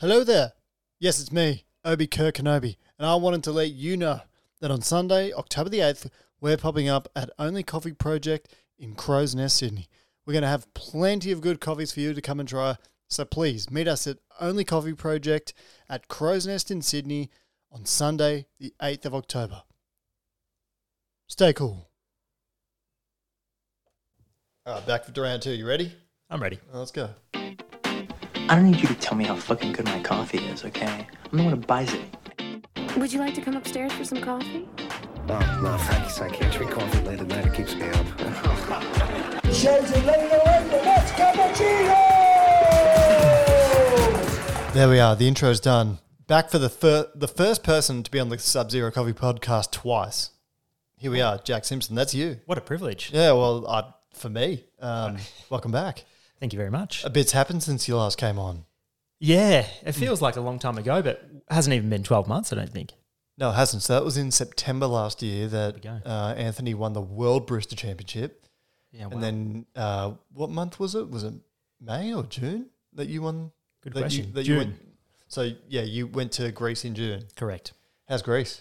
Hello there. Yes, it's me, Obi-Kirk Kenobi, and I wanted to let you know that on Sunday, October the 8th, we're popping up at Only Coffee Project in Crow's Nest, Sydney. We're going to have plenty of good coffees for you to come and try, so please meet us at Only Coffee Project at Crow's Nest in Sydney on Sunday, the 8th of October. Stay cool. All right, back for round two. You ready? I'm ready. Well, let's go. I don't need you to tell me how fucking good my coffee is, okay? I'm the one who buys it. Would you like to come upstairs for some coffee? No, thanks. I can't drink coffee late at night. It keeps me up. There we are. The intro's done. Back for the first person to be on the Sub-Zero Coffee podcast twice. Here we are, Jack Simpson. That's you. What a privilege. Yeah, well, for me, welcome back. Thank you very much. A bit's happened since you last came on. Yeah, it feels like a long time ago, but it hasn't even been 12 months, I don't think. No, it hasn't. So that was in September last year that Anthony won the World Barista Championship. Yeah, wow. And then what month was it? Was it May or June that you won? Good that question. June. You went to Greece in June. Correct. How's Greece?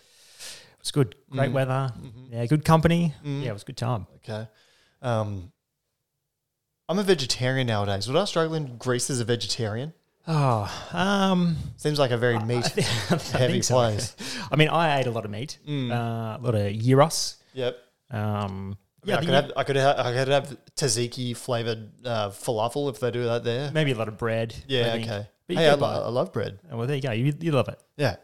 It was good. Great weather. Mm-hmm. Yeah, good company. Mm. Yeah, it was a good time. Okay. I'm a vegetarian nowadays. Would I struggle in Greece as a vegetarian? Seems like a very meat-heavy place. I mean, I ate a lot of meat, a lot of gyros. Yep. I could have tzatziki-flavoured falafel if they do that there. Maybe a lot of bread. Yeah, okay. Hey, I love bread. Oh, well, there you go. You love it. Yeah.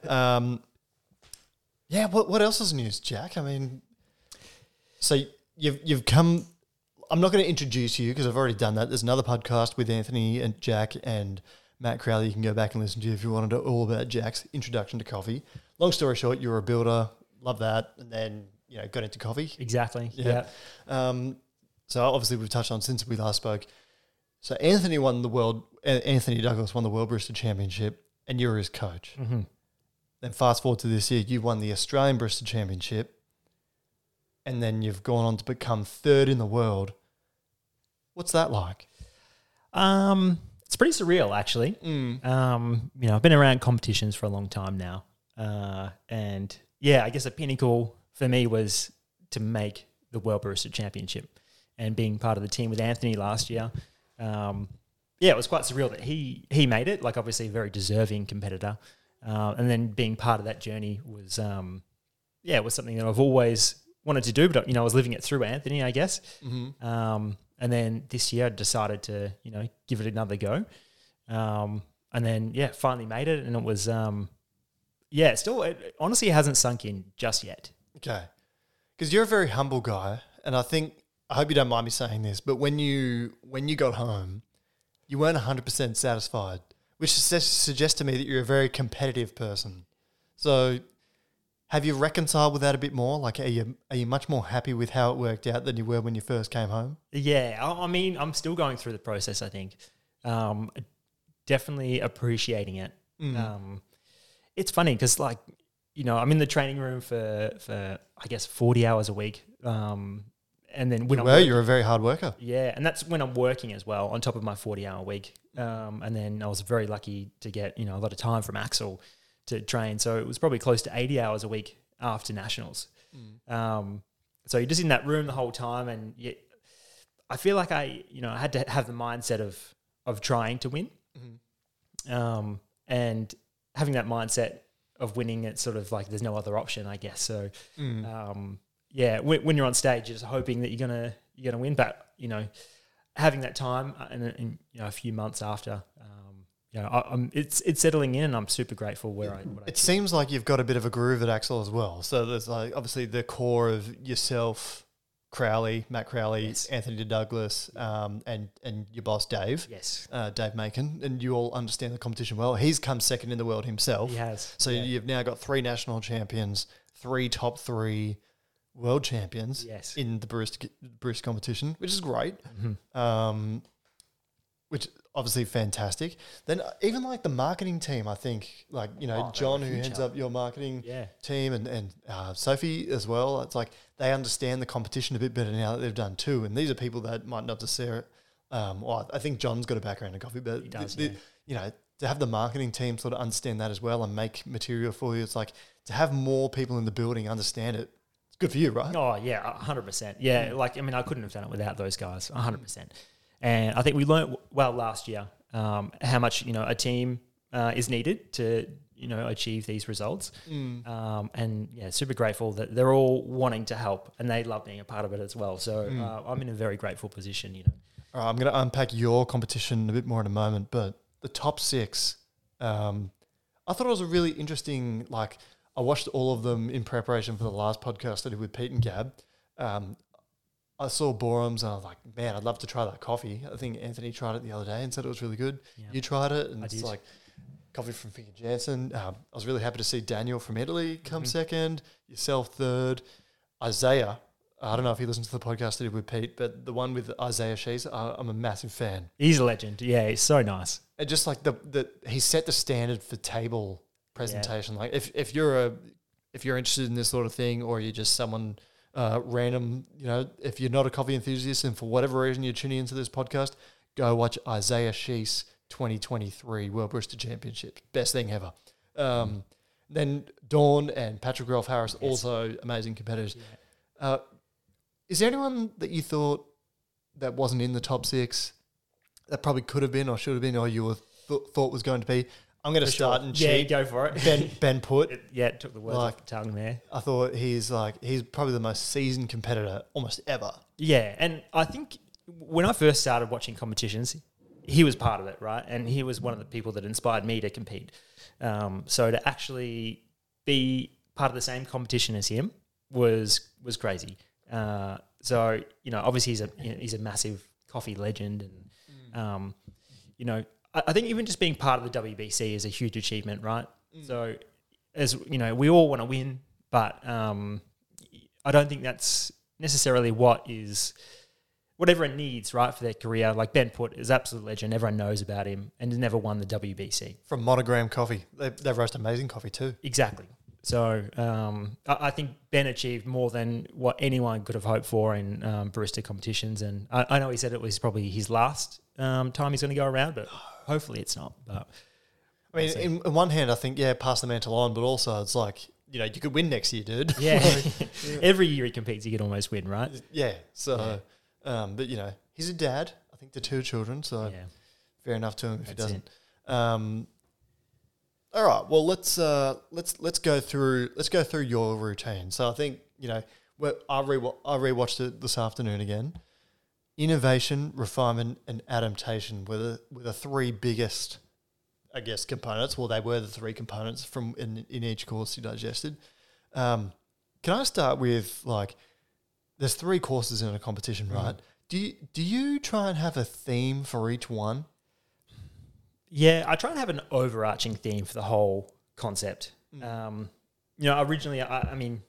What else is news, Jack? I mean, so you've come... I'm not going to introduce you because I've already done that. There's another podcast with Anthony and Jack and Matt Crowley. You can go back and listen to if you wanted to, all about Jack's introduction to coffee. Long story short, you were a builder, love that, and then got into coffee. Exactly. Yeah. So obviously we've touched on since we last spoke. So Anthony Douglas won the World Barista Championship, and you were his coach. Mm-hmm. Then fast forward to this year, you won the Australian Barista Championship, and then you've gone on to become third in the world. What's that like? It's pretty surreal, actually. Mm. I've been around competitions for a long time now. I guess the pinnacle for me was to make the World Barista Championship and being part of the team with Anthony last year. It was quite surreal that he made it, like obviously a very deserving competitor. And then being part of that journey was, it was something that I've always wanted to do, but, I was living it through Anthony, I guess. Mm-hmm. And then this year I decided to, give it another go. And then, finally made it. And it was, it honestly hasn't sunk in just yet. Okay. Because you're a very humble guy. And I hope you don't mind me saying this, but when you got home, you weren't 100% satisfied, which suggests to me that you're a very competitive person. So have you reconciled with that a bit more? Like, are you much more happy with how it worked out than you were when you first came home? Yeah, I mean, I'm still going through the process, I think. Definitely appreciating it. Mm. It's funny because, I'm in the training room for I guess 40 hours a week. And then you're a very hard worker. Yeah, and that's when I'm working as well on top of my 40-hour week. And then I was very lucky to get a lot of time from Axil to train, so it was probably close to 80 hours a week after nationals. Mm. So you're just in that room the whole time, and I feel like I had to have the mindset of trying to win. Mm-hmm. And having that mindset of winning, it's sort of like there's no other option, I guess. So when you're on stage, you're just hoping that you're gonna win. But having that time and a few months after. Yeah, it's settling in, and I'm super grateful where I seems like you've got a bit of a groove at Axil as well. So there's obviously the core of yourself, Crowley, Matt Crowley, yes, Anthony Douglas, and your boss Dave. Yes. Dave Macon, and you all understand the competition well. He's come second in the world himself. He has. So you've now got three national champions, three top three world champions, yes, in the barista competition, which is great. Mm-hmm. Which obviously fantastic. Then even the marketing team, I think, John, who heads up your marketing team, and Sophie as well, it's they understand the competition a bit better now that they've done two. And these are people that might not necessarily I think John's got a background in coffee, but he does, to have the marketing team sort of understand that as well and make material for you. It's like to have more people in the building understand it. It's good for you, right? Oh, yeah, 100%. Yeah, like, I mean, I couldn't have done it without those guys, 100%. And I think we learned well last year how much, you know, a team is needed to, you know, achieve these results. And yeah, super grateful that they're all wanting to help and they love being a part of it as well. So I'm in a very grateful position, you know. All right, I'm going to unpack your competition a bit more in a moment, but the top six, I thought it was a really interesting, like, I watched all of them in preparation for the last podcast I did with Pete and Gab. I saw Borum's and I was like, man, I'd love to try that coffee. I think Anthony tried it the other day and said it was really good. Yeah. You tried it and it's like coffee from Fink and Jansen. I was really happy to see Daniel from Italy come second, yourself third. Isaiah, I don't know if he listens to the podcast I did with Pete, but the one with Isaiah Sheese, I'm a massive fan. He's a legend. Yeah, he's so nice. And just like he set the standard for table presentation. Yeah. Like if you're interested in this sort of thing, or you're just someone random, you know, if you're not a coffee enthusiast and for whatever reason you're tuning into this podcast, go watch Isaiah Sheese 2023 World Barista Championship. Best thing ever. Then Dawn and Patrick Rolf-Harris, also amazing competitors. Yeah. Is there anyone that you thought that wasn't in the top six that probably could have been or should have been or you were thought was going to be? I'm going to start and cheat. Yeah, go for it. Ben Put. Took the words off the tongue there. I thought he's probably the most seasoned competitor almost ever. Yeah, and I think when I first started watching competitions, he was part of it, right? And he was one of the people that inspired me to compete. So to actually be part of the same competition as him was crazy. So, you know, obviously he's a massive coffee legend and, you know, I think even just being part of the WBC is a huge achievement, right? So, as you know, we all want to win, but I don't think that's necessarily what everyone needs, right, for their career. Like Ben Put is an absolute legend. Everyone knows about him and has never won the WBC. From Monogram Coffee. They roast amazing coffee too. Exactly. So I think Ben achieved more than what anyone could have hoped for in barista competitions. And I know he said it was probably his last time he's going to go around, but hopefully it's not. But I mean, in one hand, I think, pass the mantle on, but also it's like, you know, you could win next year, dude. Yeah. Every year he competes, he could almost win, right? Yeah. So, but, you know, he's a dad, I think, to two children, so fair enough to him if he doesn't. All right. Well, let's go through your routine. So I think, you know, I rewatched it this afternoon again. Innovation, refinement, and adaptation were the three biggest, I guess, components. Well, they were the three components from in each course you digested. Can I start with, like, there's three courses in a competition, right? Do you try and have a theme for each one? Yeah, I try and have an overarching theme for the whole concept. You know, originally, I mean,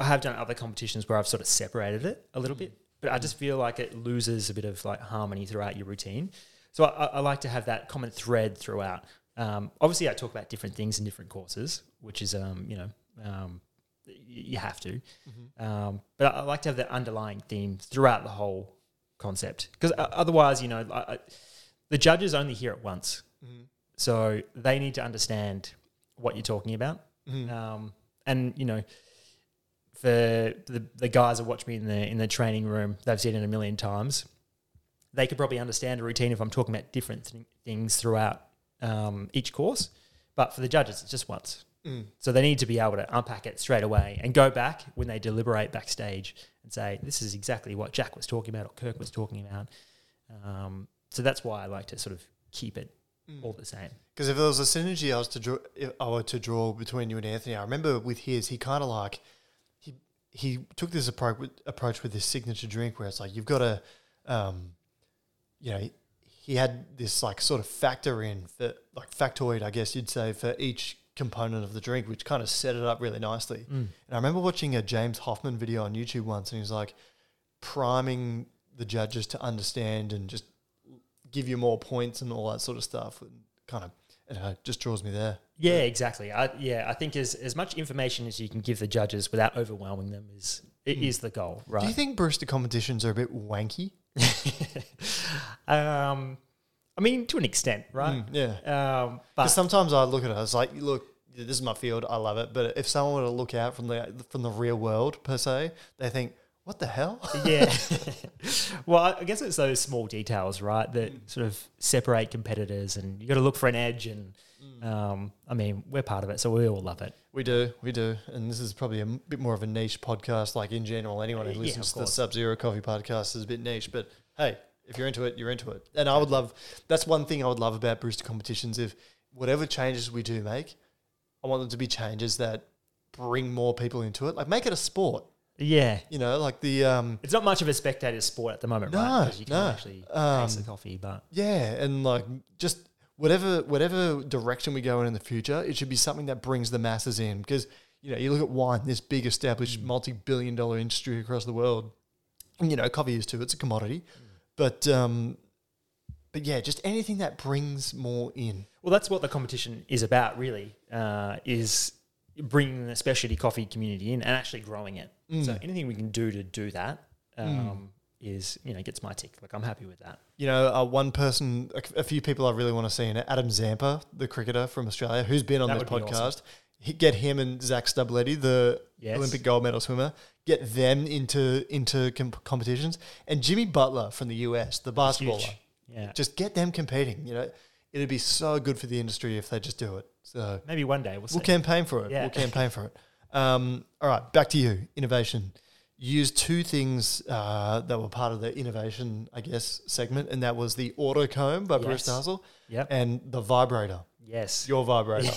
I have done other competitions where I've sort of separated it a little bit, but I just feel like it loses a bit of, like, harmony throughout your routine. So I like to have that common thread throughout. Obviously, I talk about different things in different courses, which is, you know, you have to. But I like to have that underlying theme throughout the whole concept because otherwise, you know, the judges only hear it once. So they need to understand what you're talking about. And, you know, for the guys that watch me in the training room, they've seen it a million times. They could probably understand a routine if I'm talking about different things throughout each course. But for the judges, it's just once. So they need to be able to unpack it straight away and go back when they deliberate backstage and say, this is exactly what Jack was talking about or Kirk was talking about. So that's why I like to sort of keep it all the same. Because if there was a synergy I were to draw between you and Anthony, I remember with his, he kind of like, he took this approach with his signature drink where it's like you've got to, you know, he had this like sort of factoid, I guess you'd say, for each component of the drink, which kind of set it up really nicely. And I remember watching a James Hoffman video on YouTube once and he was like priming the judges to understand and just give you more points and all that sort of stuff. Kind of, you know, just draws me there. Yeah, exactly. I think as much information as you can give the judges without overwhelming them is the goal, right? Do you think barista competitions are a bit wanky? I mean, to an extent, right? Yeah. But sometimes I look at it, I was like, look, this is my field, I love it. But if someone were to look out from the real world, per se, they think, what the hell? Yeah. Well, I guess it's those small details, right, that sort of separate competitors, and you got to look for an edge. And I mean, we're part of it, so we all love it. We do. And this is probably a bit more of a niche podcast, like in general. Anyone who listens to the Sub-Zero Coffee podcast is a bit niche. But hey, if you're into it, you're into it. And I would love – that's one thing I would love about barista competitions. If whatever changes we do make, I want them to be changes that bring more people into it. Like, make it a sport. Yeah. You know, like the... it's not much of a spectator sport at the moment, right? Because you can't actually taste the coffee, but... Yeah, and like just whatever direction we go in the future, it should be something that brings the masses in. Because, you know, you look at wine, this big established multi-billion dollar industry across the world. And, you know, coffee is too. It's a commodity. But yeah, just anything that brings more in. Well, that's what the competition is about, really, is bringing the specialty coffee community in and actually growing it. So anything we can do to do that is, you know, gets my tick. Like, I'm happy with that. You know, a few people I really want to see in it, Adam Zampa, the cricketer from Australia, who's been on this podcast. Awesome. Get him and Zach Stubblety, the Olympic gold medal swimmer, get them into competitions. And Jimmy Butler from the US, the basketballer. Yeah. Just get them competing, you know. It'd be so good for the industry if they just do it. So maybe one day we'll campaign for it. Yeah. We'll campaign for it. All right, back to you. Innovation. You used two things that were part of the innovation, I guess, segment, and that was the autocomb by Bruce Nassel and the vibrator. Yes. Your vibrator.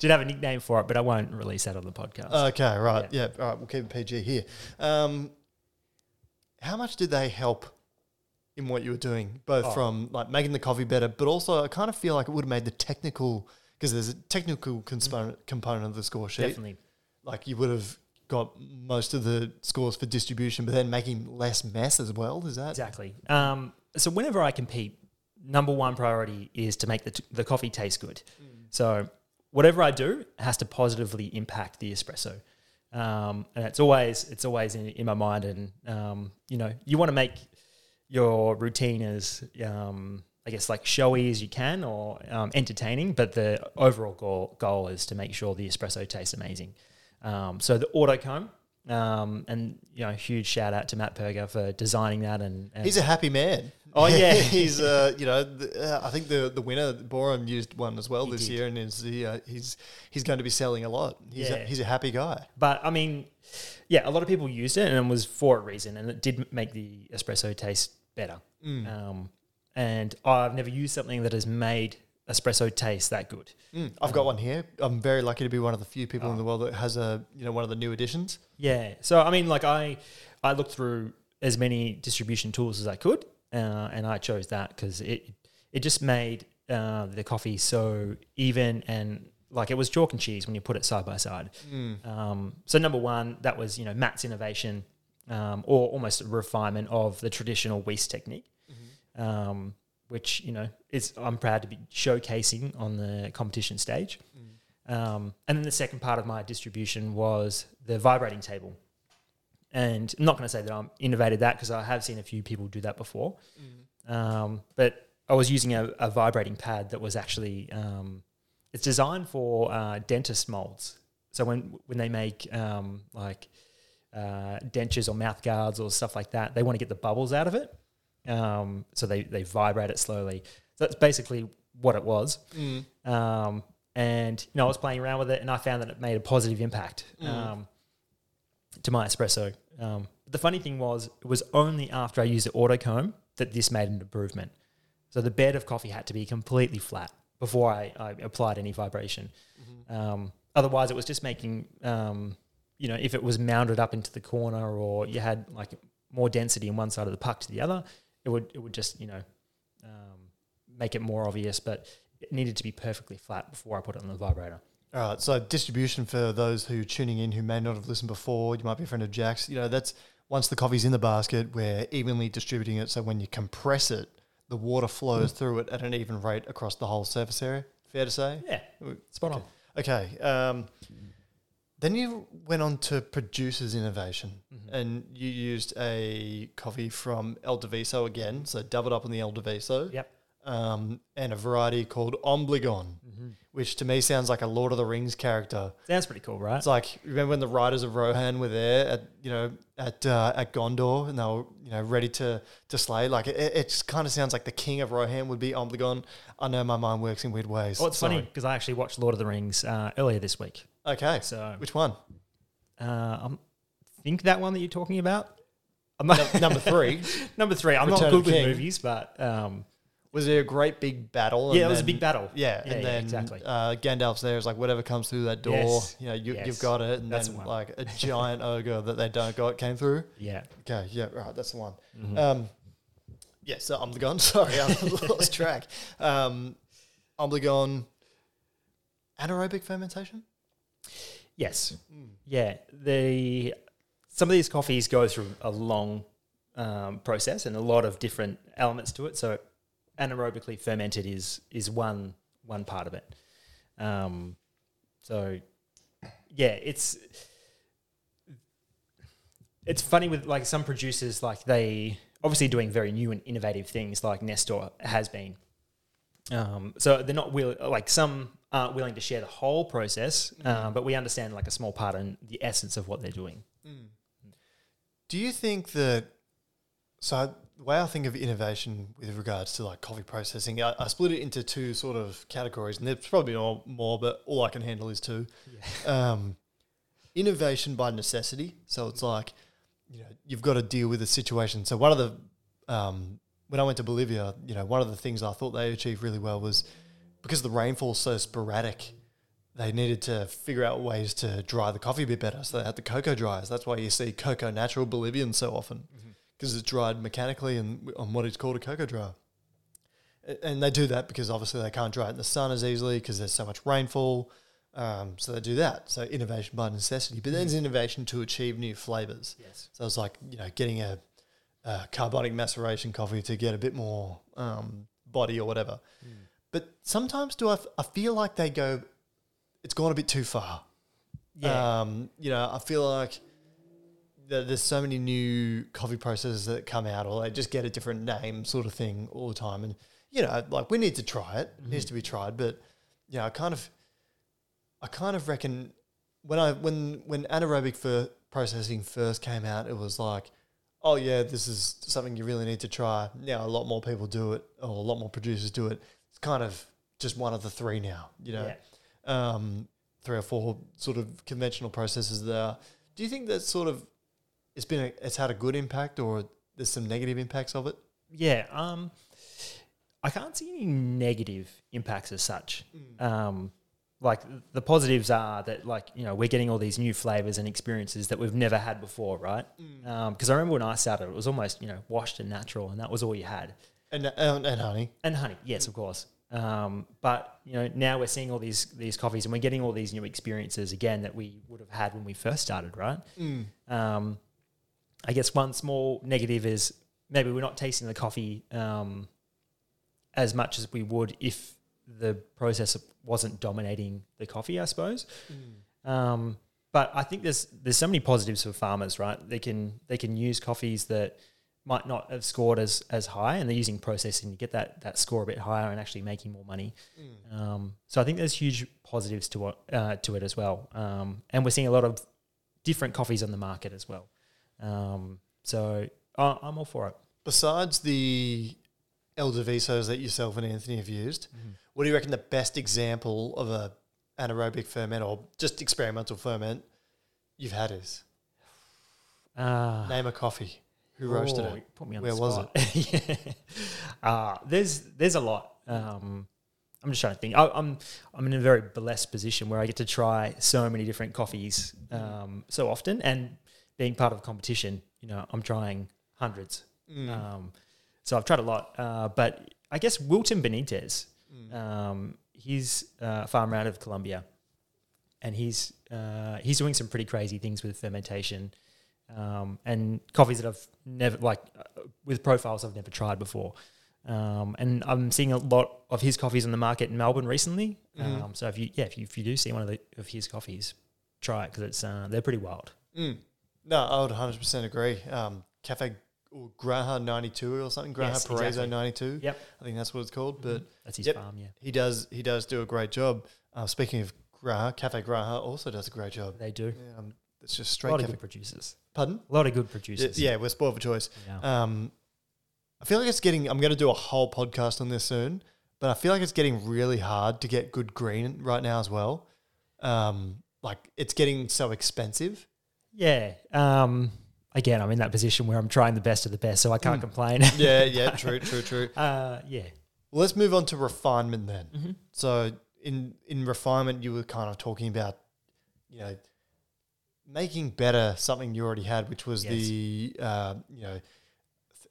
Did have a nickname for it, but I won't release that on the podcast. Okay, right. Yeah. All right, we'll keep it PG here. How much did they help in what you were doing, both from like making the coffee better, but also I kind of feel like it would have made the technical, because there's a technical component of the score sheet. Definitely. Like, you would have got most of the scores for distribution, but then making less mess as well. Is that? Exactly. So whenever I compete, number one priority is to make the coffee taste good. So whatever I do has to positively impact the espresso. And it's always in my mind. And, you know, you want to make your routine as, I guess, like showy as you can, or entertaining, but the overall goal is to make sure the espresso tastes amazing. So the autocomb, and, you know, huge shout out to Matt Perger for designing that. And he's a happy man. Oh yeah, he's you know, I think the winner Borum used one as well this year, and he's going to be selling a lot. He's a happy guy. But I mean, yeah, a lot of people used it, and it was for a reason, and it did make the espresso taste better. And I've never used something that has made espresso taste that good. I've got one here. I'm very lucky to be one of the few people in the world that has one of the new additions. Yeah. So I mean, like I looked through as many distribution tools as I could. And I chose that because it just made the coffee so even, and like it was chalk and cheese when you put it side by side. So number one, that was, you know, Matt's innovation, or almost a refinement of the traditional Weiss technique, which, you know, I'm proud to be showcasing on the competition stage. And then the second part of my distribution was the vibrating table. And I'm not going to say that I'm innovated that, because I have seen a few people do that before. But I was using a vibrating pad that was actually it's designed for dentist molds. So when they make dentures or mouth guards or stuff like that, they want to get the bubbles out of it. So they vibrate it slowly. So that's basically what it was. And, you know, I was playing around with it, and I found that it made a positive impact. To my espresso. The funny thing was, it was only after I used the autocomb that this made an improvement. So the bed of coffee had to be completely flat before I applied any vibration. Otherwise, it was just making, you know, if it was mounded up into the corner, or you had like more density in one side of the puck to the other, it would just, you know, make it more obvious. But it needed to be perfectly flat before I put it on the vibrator. All right, so distribution, for those who are tuning in who may not have listened before, you might be a friend of Jack's, you know, that's once the coffee's in the basket, we're evenly distributing it, so when you compress it, the water flows through it at an even rate across the whole surface area. Fair to say? Yeah, spot on. Okay. Then you went on to Producers Innovation, and you used a coffee from El Diviso again, so doubled up on the El Diviso. Yep. And a variety called Ombligón, which to me sounds like a Lord of the Rings character. Sounds pretty cool, right? It's like, remember when the Riders of Rohan were there at Gondor, and they were ready to slay. Like it kind of sounds like the King of Rohan would be Ombligón. I know my mind works in weird ways. Well, it's funny because I actually watched Lord of the Rings earlier this week. Okay, so which one? I think that one that you're talking about. Number 3. Number 3. I'm Return not good with King. Movies, but. Was there a great big battle? Yeah, it was a big battle. Yeah, and then exactly. Gandalf's there. It's like whatever comes through that door, you've got it. And that's then like a giant ogre that they don't got came through. Yeah. Okay, yeah, right, that's the one. Mm-hmm. So Ombligón. Sorry, I lost track. Ombligón, anaerobic fermentation? Yes. Mm. Yeah, some of these coffees go through a long process and a lot of different elements to it, so anaerobically fermented is one part of it. It's funny with like some producers, like they obviously doing very new and innovative things like Nestor has been. So they're not some aren't willing to share the whole process, but we understand like a small part and the essence of what they're doing. Mm. Do you think that, the way I think of innovation with regards to like coffee processing, I split it into two sort of categories, and there's probably more, but all I can handle is two. Yeah. Innovation by necessity. So it's like, you've got to deal with a situation. So one of the, when I went to Bolivia, one of the things I thought they achieved really well was because the rainfall's so sporadic, they needed to figure out ways to dry the coffee a bit better. So they had the cocoa dryers. That's why you see Cocoa Natural Bolivian so often. Mm-hmm. Because it's dried mechanically and on what is called a cocoa dryer. And they do that because obviously they can't dry it in the sun as easily because there's so much rainfall. So they do that. So innovation by necessity. But then there's innovation to achieve new flavours. Yes. So it's like, getting a carbonic maceration coffee to get a bit more body or whatever. Mm. But sometimes I feel like it's gone a bit too far. Yeah. I feel like there's so many new coffee processes that come out, or they just get a different name sort of thing all the time. And, we need to try it. It needs to be tried. But, I kind of reckon when anaerobic processing first came out, it was like, oh, yeah, this is something you really need to try. Now a lot more people do it, or a lot more producers do it. It's kind of just one of the three now, three or four sort of conventional processes there. Do you think that sort of it's had a good impact, or there's some negative impacts of it? Yeah, I can't see any negative impacts as such. Mm. Like the positives are that we're getting all these new flavors and experiences that we've never had before, right? Mm. Because I remember when I started, it was almost washed and natural, and that was all you had. And honey. And honey, yes, of course. But now we're seeing all these coffees, and we're getting all these new experiences again that we would have had when we first started, right? Mm. I guess one small negative is maybe we're not tasting the coffee as much as we would if the process wasn't dominating the coffee, I suppose. Mm. But I think there's so many positives for farmers, right? They can use coffees that might not have scored as high, and they're using processing to get that score a bit higher and actually making more money. Mm. So I think there's huge positives to it as well. And we're seeing a lot of different coffees on the market as well. So I'm all for it. Besides the El Divisos that yourself and Anthony have used, what do you reckon the best example of a anaerobic ferment or just experimental ferment you've had is? Name a coffee. Who roasted it? Put me on the spot. Where was it? There's a lot. I'm just trying to think. I'm in a very blessed position where I get to try so many different coffees so often, and being part of a competition, I'm trying hundreds. Mm. So I've tried a lot. But I guess Wilton Benitez, he's a farmer out of Colombia, and he's doing some pretty crazy things with fermentation. And coffees that I've never with profiles I've never tried before, and I'm seeing a lot of his coffees on the market in Melbourne recently. So if you do see one of his coffees, try it because it's they're pretty wild. Mm. No, I would 100% agree. Cafe Graha 92 or something, Graha yes, Parrazo exactly. 92. Yep, I think that's what it's called. But that's his farm. Yeah, he does do a great job. Speaking of Graha, Cafe Graha also does a great job. They do. Yeah, it's just straight. A lot of good producers. Pardon? A lot of good producers. Yeah, we're spoiled for choice. Yeah. I feel like it's getting. I'm going to do a whole podcast on this soon, but I feel like it's getting really hard to get good green right now as well. Like it's getting so expensive. Yeah. Again, I'm in that position where I'm trying the best of the best, so I can't complain. Yeah, true. Yeah. Well, let's move on to refinement then. Mm-hmm. So in refinement, you were kind of talking about, you know, making better something you already had, which was the, you know,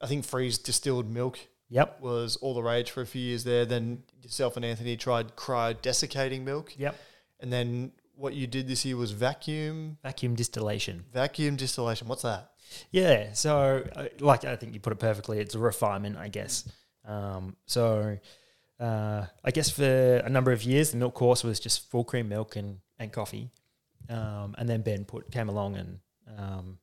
I think freeze distilled milk. Yep. Was all the rage for a few years there. Then yourself and Anthony tried cryo desiccating milk. Yep. And then what you did this year was vacuum distillation. Vacuum distillation. What's that? Yeah. So, like, I think you put it perfectly. It's a refinement, I guess. I guess for a number of years, the milk course was just full cream milk and coffee. And then Ben Put came along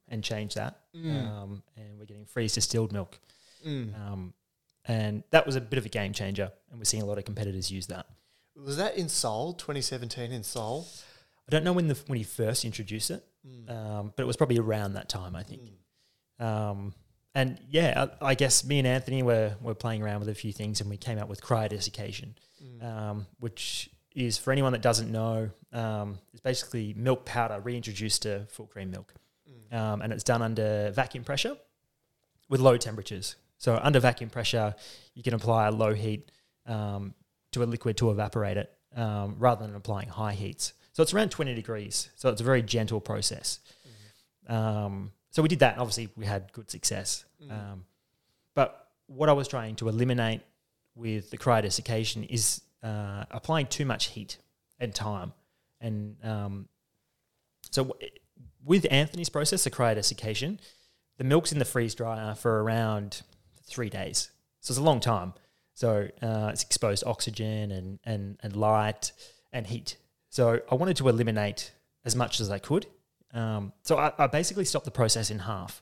and changed that. And we're getting freeze distilled milk. And that was a bit of a game changer, and we're seeing a lot of competitors use that. Was that in Seoul, 2017 in Seoul? I don't know when he first introduced it, but it was probably around that time, I think. And yeah, I guess me and Anthony were playing around with a few things, and we came up with cryodesiccation, which is, for anyone that doesn't know, it's basically milk powder reintroduced to full cream milk. And it's done under vacuum pressure with low temperatures. So under vacuum pressure, you can apply a low heat to a liquid to evaporate it rather than applying high heats. So it's around 20 degrees. So it's a very gentle process. So we did that, and obviously we had good success. But what I was trying to eliminate with the cryodesiccation is applying too much heat and time. And with Anthony's process, the cryodesiccation, the milk's in the freeze dryer for around 3 days. So it's a long time. So it's exposed to oxygen and light and heat. So I wanted to eliminate as much as I could. So I basically stopped the process in half.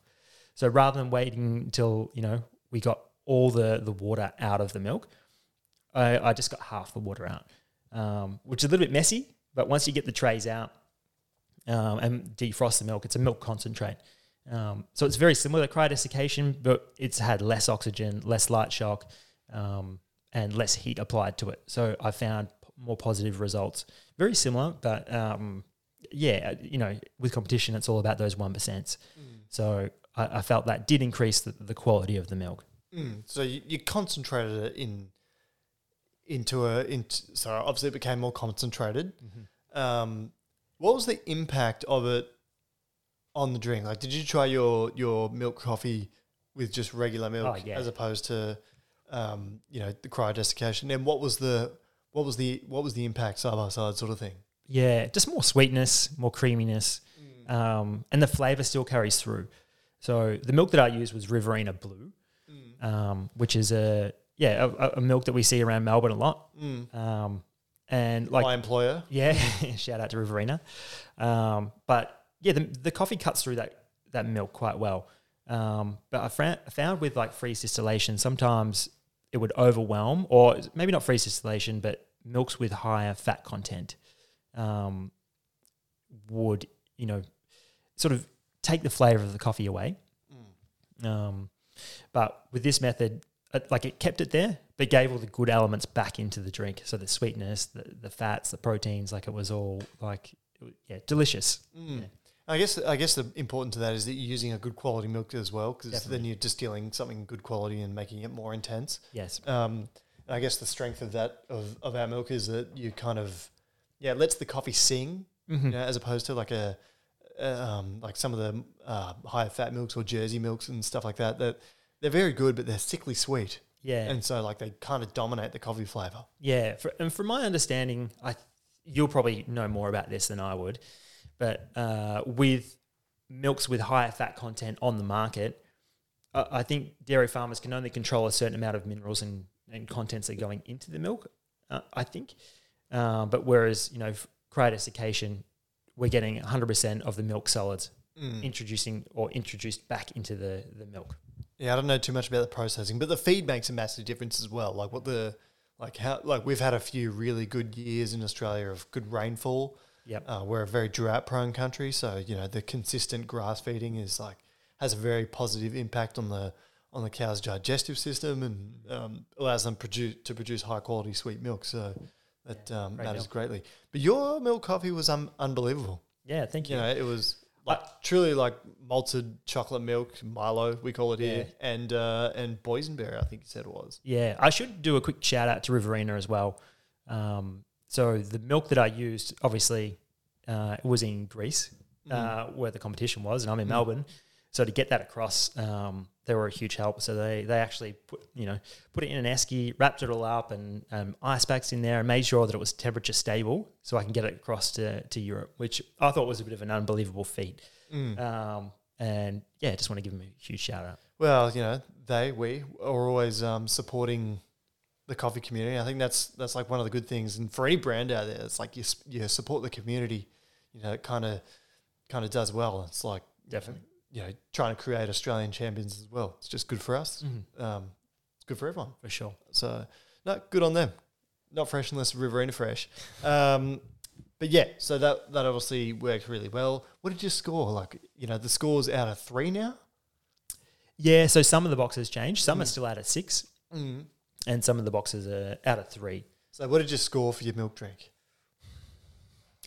So rather than waiting until, you know, we got all the water out of the milk, I just got half the water out, which is a little bit messy. But once you get the trays out and defrost the milk, it's a milk concentrate. So it's very similar to cryodesiccation, but it's had less oxygen, less light shock, and less heat applied to it. So I found more positive results. Very similar, but you know, with competition, it's all about those 1%. So I felt that did increase the quality of the milk. So you concentrated it into obviously it became more concentrated. What was the impact of it on the drink? Like, did you try your milk coffee with just regular milk as opposed to you know, the cryodesiccation? And what was the impact side by side sort of thing? Yeah, just more sweetness, more creaminess, and the flavour still carries through. So the milk that I used was Riverina Blue, which is a milk that we see around Melbourne a lot. And like my employer, shout out to Riverina, but. Yeah, the coffee cuts through that milk quite well. But I found with like freeze distillation, sometimes it would overwhelm, or maybe not freeze distillation, but milks with higher fat content would, you know, sort of take the flavour of the coffee away. But with this method, it kept it there, but gave all the good elements back into the drink. So the sweetness, the fats, the proteins, like it was all like, yeah, delicious. Yeah. I guess the important to that is that you're using a good quality milk as well, because then you're distilling something good quality and making it more intense. Yes. I guess the strength of that of our milk is that you kind of it lets the coffee sing, you know, as opposed to like a like some of the higher fat milks or Jersey milks and stuff like that. That they're very good, but they're sickly sweet. Yeah. And so like they kind of dominate the coffee flavor. Yeah. And from my understanding, you'll probably know more about this than I would. But with milks with higher fat content on the market, I think dairy farmers can only control a certain amount of minerals and contents that are going into the milk, I think. But whereas, you know, cryodesiccation, we're getting 100% of the milk solids introduced back into the milk. Yeah, I don't know too much about the processing, but the feed makes a massive difference as well. Like we've had a few really good years in Australia of good rainfall. Yep. We're a very drought-prone country, so the consistent grass feeding is has a very positive impact on the cow's digestive system and allows them to produce high-quality sweet milk. So that matters greatly. But your milk coffee was unbelievable. Yeah, thank you. It was truly malted chocolate milk, Milo we call it here, and boysenberry I think you said it was. Yeah, I should do a quick shout out to Riverina as well. So the milk that I used, obviously, it was in Greece, where the competition was, and I'm in Melbourne. So to get that across, they were a huge help. So they actually put it in an esky, wrapped it all up, and ice packs in there, and made sure that it was temperature stable, so I can get it across to Europe, which I thought was a bit of an unbelievable feat. And just want to give them a huge shout out. Well, we are always supporting the coffee community. I think that's one of the good things, and for any brand out there, it's you support the community. It kind of does well. It's definitely trying to create Australian champions as well. It's just good for us. It's good for everyone, for sure. So no, good on them. Not fresh unless Riverina fresh. But yeah, so that obviously worked really well. What did you score? The score's out of 3 now. Yeah, so some of the boxes changed. Some are still out of 6. Mm. And some of the boxes are out of 3. So what did you score for your milk drink?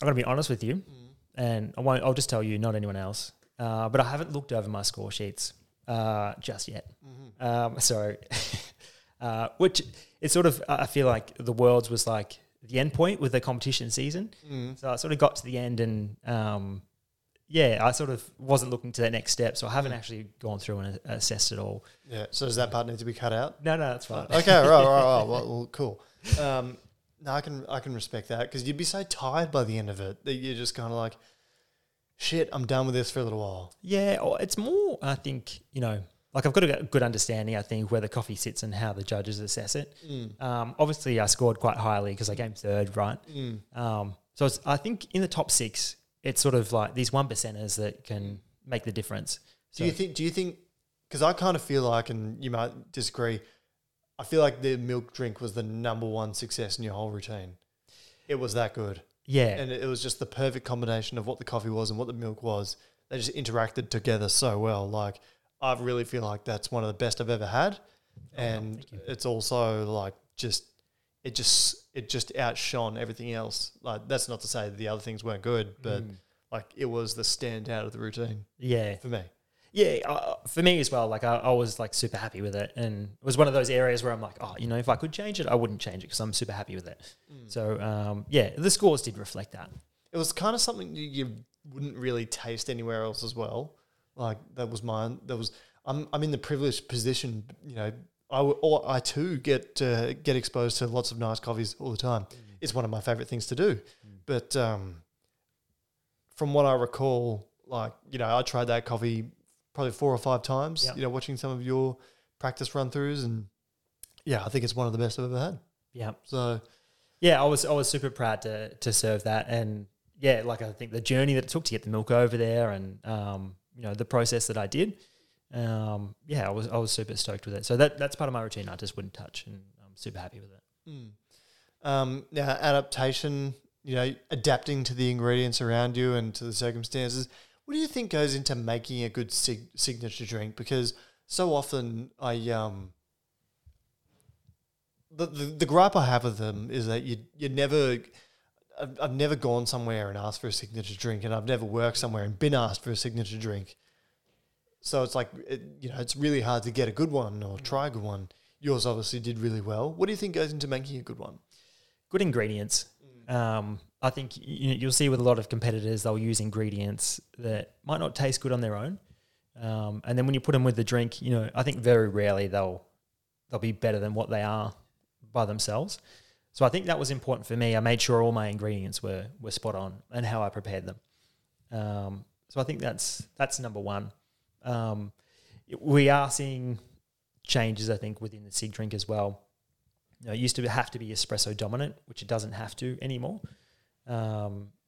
I'm going to be honest with you, and I'll just tell you, not anyone else. But I haven't looked over my score sheets just yet. Mm-hmm. Which it's sort of, I feel like the Worlds was the end point with the competition season. Mm. So I sort of got to the end and, I sort of wasn't looking to that next step, so I haven't actually gone through and assessed it all. Yeah, so does that part need to be cut out? No, that's fine. Okay, right, well, cool. No, I can respect that, because you'd be so tired by the end of it that you're just kind of shit, I'm done with this for a little while. Yeah, it's more, I think, I've got a good understanding, I think, where the coffee sits and how the judges assess it. Mm. Obviously, I scored quite highly because I came third, right? Mm. So it's, I think in the top 6, it's sort of these 1%ers that can make the difference. So do you think, because I kind of feel and you might disagree, I feel the milk drink was the number one success in your whole routine. It was that good. Yeah. And it was just the perfect combination of what the coffee was and what the milk was. They just interacted together so well. I really feel that's one of the best I've ever had. And it's also it just outshone everything else. That's not to say that the other things weren't good, but it was the standout of the routine. Yeah, for me. Yeah, for me as well. I was super happy with it, and it was one of those areas where I'm if I could change it, I wouldn't change it because I'm super happy with it. Mm. So the scores did reflect that. It was kind of something you wouldn't really taste anywhere else as well. That was mine. That was I'm in the privileged position, I too get exposed to lots of nice coffees all the time. Mm. It's one of my favourite things to do. Mm. But from what I recall, I tried that coffee probably 4 or 5 times, watching some of your practice run-throughs. And, I think it's one of the best I've ever had. Yeah. So, I was super proud to serve that. And, I think the journey that it took to get the milk over there and, the process that I did, I was super stoked with it. So that's part of my routine I just wouldn't touch, and I'm super happy with it. Mm. Now adaptation, adapting to the ingredients around you and to the circumstances, what do you think goes into making a good signature drink? Because so often I the gripe I have with them is that you never I've never gone somewhere and asked for a signature drink, and I've never worked somewhere and been asked for a signature drink. So it's it's really hard to get a good one or try a good one. Yours obviously did really well. What do you think goes into making a good one? Good ingredients. I think you'll see with a lot of competitors, they'll use ingredients that might not taste good on their own. And then when you put them with the drink, I think very rarely they'll be better than what they are by themselves. So I think that was important for me. I made sure all my ingredients were spot on and how I prepared them. So I think that's number one. We are seeing changes, I think, within the SIG drink as well. It used to have to be espresso dominant, which it doesn't have to anymore.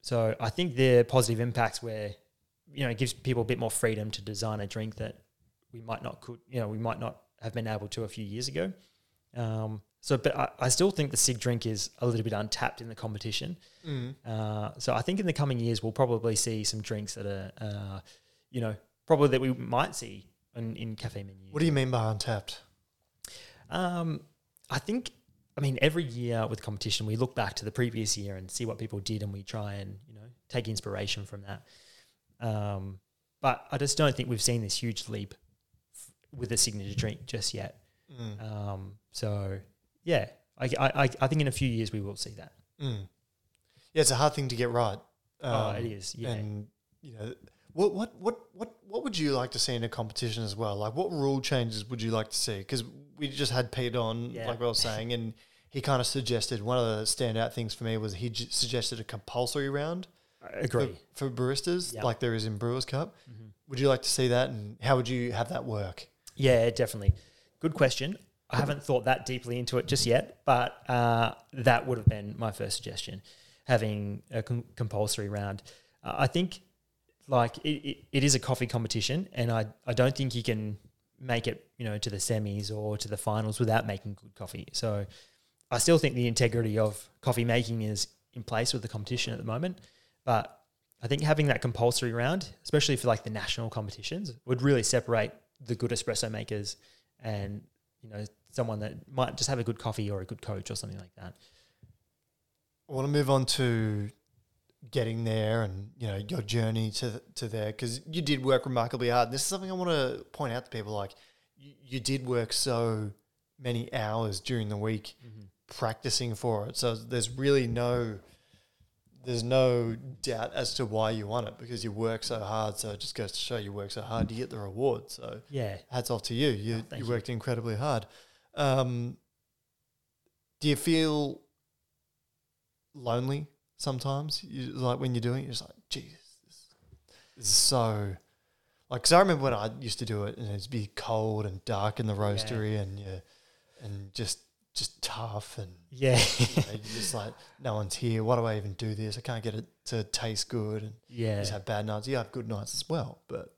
So I think they're positive impacts where, you know, it gives people a bit more freedom to design a drink that we might not could, you know, we might not have been able to a few years ago. But I still think the SIG drink is a little bit untapped in the competition. So I think in the coming years we'll probably see some drinks that are, you know, probably that we might see in cafe menus. What do you mean by untapped? I mean, every year with competition, we look back to the previous year and see what people did, and we try and, you know, take inspiration from that. But I just don't think we've seen this huge leap with a signature drink just yet. So, yeah, I think in a few years we will see that. Yeah, it's a hard thing to get right. It is, yeah. And, you know, what would you like to see in a competition as well? Like, what rule changes would you like to see? Because we just had Pete on, like I was saying, and he kind of suggested, one of the standout things for me was he suggested a compulsory round. I agree. For baristas, like there is in Brewers Cup. Would you like to see that, and how would you have that work? Yeah, definitely. Good question. I haven't thought that deeply into it just yet, but that would have been my first suggestion, having a compulsory round. I think, like, it is a coffee competition, and I don't think you can make it, you know, to the semis or to the finals without making good coffee. So I still think the integrity of coffee making is in place with the competition at the moment. But I think having that compulsory round, especially for, like, the national competitions, would really separate the good espresso makers and, you know, someone that might just have a good coffee or a good coach or something like that. I want to move on to getting there and, you know, your journey to there, because you did work remarkably hard. And this is something I want to point out to people, like, you did work so many hours during the week practicing for it. So there's really no doubt as to why you won it, because you work so hard. So it just goes to show you work so hard, you get the reward. So yeah, hats off to you. You worked incredibly hard. Do you feel lonely sometimes? Like, when you're doing it, you're just like, Jesus, this is so... Like, because I remember when I used to do it, and it'd be cold and dark in the roastery, and just tough, and you know, just like, no one's here, why do I even do this, I can't get it to taste good, and just have bad nights. I have good nights as well, but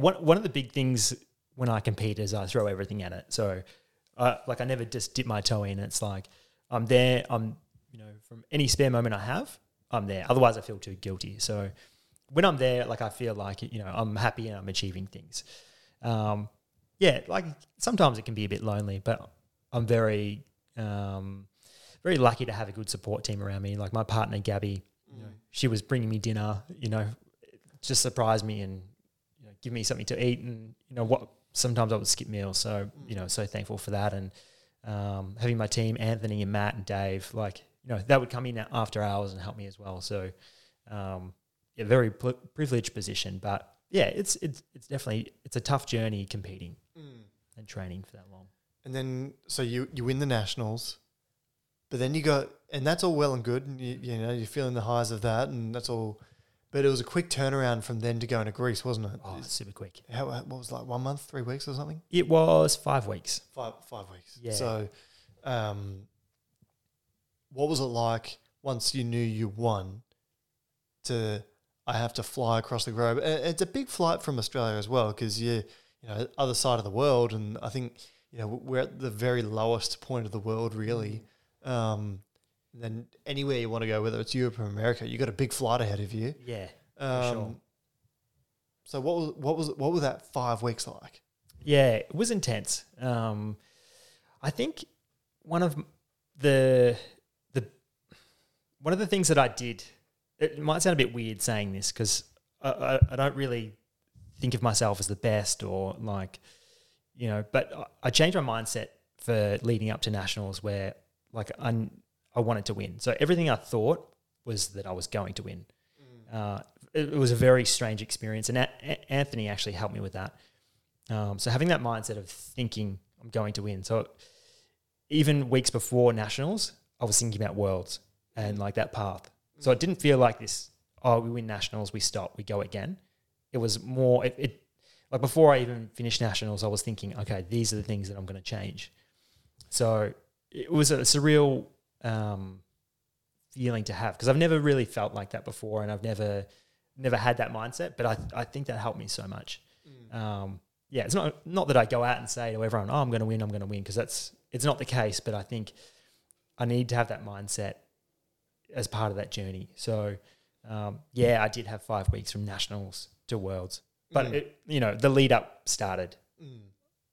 one of the big things when I compete is I throw everything at it. So I never just dip my toe in. It's like I'm there, I'm, you know, from any spare moment I have, I'm there, otherwise I feel too guilty. So when I'm there, like, I feel like, you know, I'm happy and I'm achieving things. Like, sometimes it can be a bit lonely, but I'm very very lucky to have a good support team around me. Like, my partner Gabby, you know, she was bringing me dinner, you know, just surprise me and, you know, give me something to eat, and, you know, what sometimes I would skip meals. So, you know, so thankful for that. And having my team, Anthony and Matt and Dave, like, you know, that would come in after hours and help me as well. So a very privileged position, but yeah, it's definitely, it's a tough journey competing and training for that long. And then, so you win the nationals, but then you go, and that's all well and good, and you know, you're feeling the highs of that, and that's all. But it was a quick turnaround from then to going to Greece, wasn't it? Oh, it's super quick. What was it, like, 1 month, 3 weeks or something? It was 5 weeks. Five weeks. Yeah. So, what was it like once you knew you won? I have to fly across the globe. It's a big flight from Australia as well, because you know, other side of the world, and I think, you know, we're at the very lowest point of the world, really. Then anywhere you want to go, whether it's Europe or America, you got a big flight ahead of you. Yeah, for sure. So what was that 5 weeks like? Yeah, it was intense. I think one of the things that I did. It might sound a bit weird saying this, because I don't really think of myself as the best, or, like, you know, but I changed my mindset for leading up to nationals, where, like, I wanted to win. So everything I thought was that I was going to win. It was a very strange experience, and Anthony actually helped me with that. So having that mindset of thinking I'm going to win. So even weeks before nationals, I was thinking about worlds and, like, that path. So it didn't feel like this, oh, we win nationals, we stop, we go again. It was more, like, before I even finished nationals, I was thinking, okay, these are the things that I'm going to change. So it was a surreal feeling to have, because I've never really felt like that before, and I've never had that mindset, but I think that helped me so much. Yeah, it's not that I go out and say to everyone, oh, I'm going to win, because it's not the case, but I think I need to have that mindset as part of that journey. So, yeah, I did have 5 weeks from nationals to worlds, but it, you know, the lead up started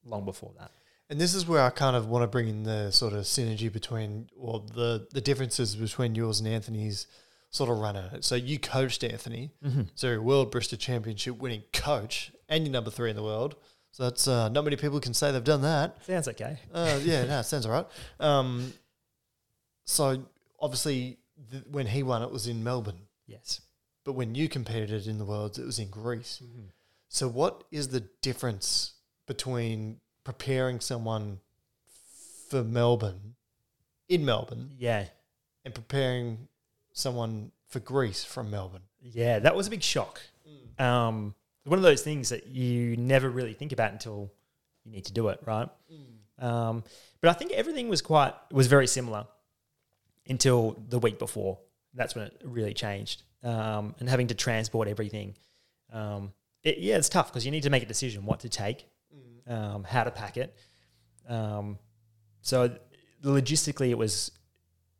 long before that. And this is where I kind of want to bring in the sort of synergy between, or the differences between yours and Anthony's sort of runner. So you coached Anthony, so you're a World Barista Championship winning coach, and you're number 3 in the world. So that's not many people can say they've done that. Sounds okay. Yeah, no, it sounds all right. So obviously when he won, it was in Melbourne. Yes. But when you competed in the Worlds, it was in Greece. So what is the difference between preparing someone for Melbourne, in Melbourne, and preparing someone for Greece from Melbourne? Yeah, that was a big shock. One of those things that you never really think about until you need to do it, right? But I think everything was very similar until the week before. That's when it really changed. And having to transport everything. It's tough because you need to make a decision what to take, how to pack it. So logistically it was,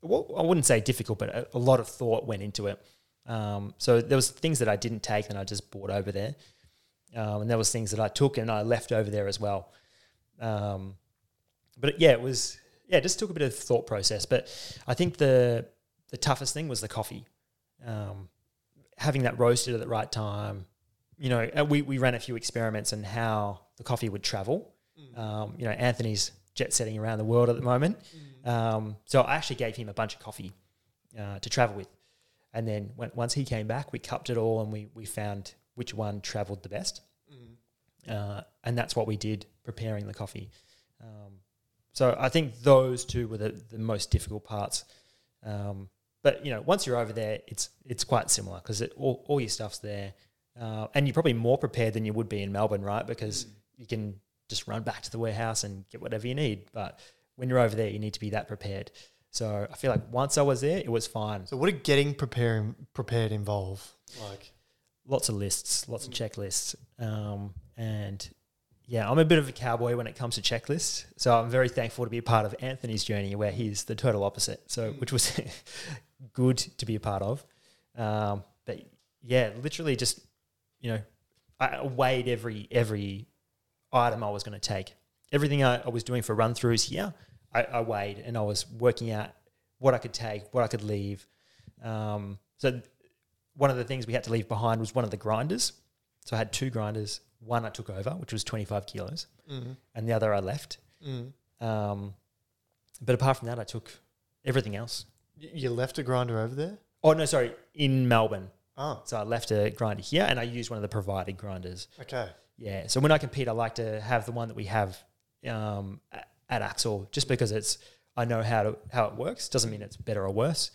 well, I wouldn't say difficult, but a lot of thought went into it. So there was things that I didn't take and I just brought over there. And there was things that I took and I left over there as well. But yeah, it just took a bit of thought process. But I think the toughest thing was the coffee. Having that roasted at the right time, you know, we ran a few experiments on how the coffee would travel. You know, Anthony's jet setting around the world at the moment. So I actually gave him a bunch of coffee to travel with. And then once he came back, we cupped it all and we found which one travelled the best. And that's what we did, preparing the coffee. So I think those two were the most difficult parts. But, you know, once you're over there, it's quite similar because all your stuff's there. And you're probably more prepared than you would be in Melbourne, right? Because you can just run back to the warehouse and get whatever you need. But when you're over there, you need to be that prepared. So I feel like once I was there, it was fine. So what did getting prepared involve? Like lots of lists, lots of checklists. And yeah, I'm a bit of a cowboy when it comes to checklists. So I'm very thankful to be a part of Anthony's journey where he's the total opposite. So which was good to be a part of. But yeah, literally just, you know, I weighed every item I was going to take. Everything I was doing for run-throughs here, I weighed and I was working out what I could take, what I could leave. So one of the things we had to leave behind was one of the grinders. So I had 2 grinders. One I took over, which was 25 kilos, and the other I left. But apart from that, I took everything else. You left a grinder over there? Oh, no, sorry, in Melbourne. Oh. So I left a grinder here and I used one of the provided grinders. Okay. Yeah, so when I compete, I like to have the one that we have at Axil, just because I know how it works. Doesn't mean it's better or worse,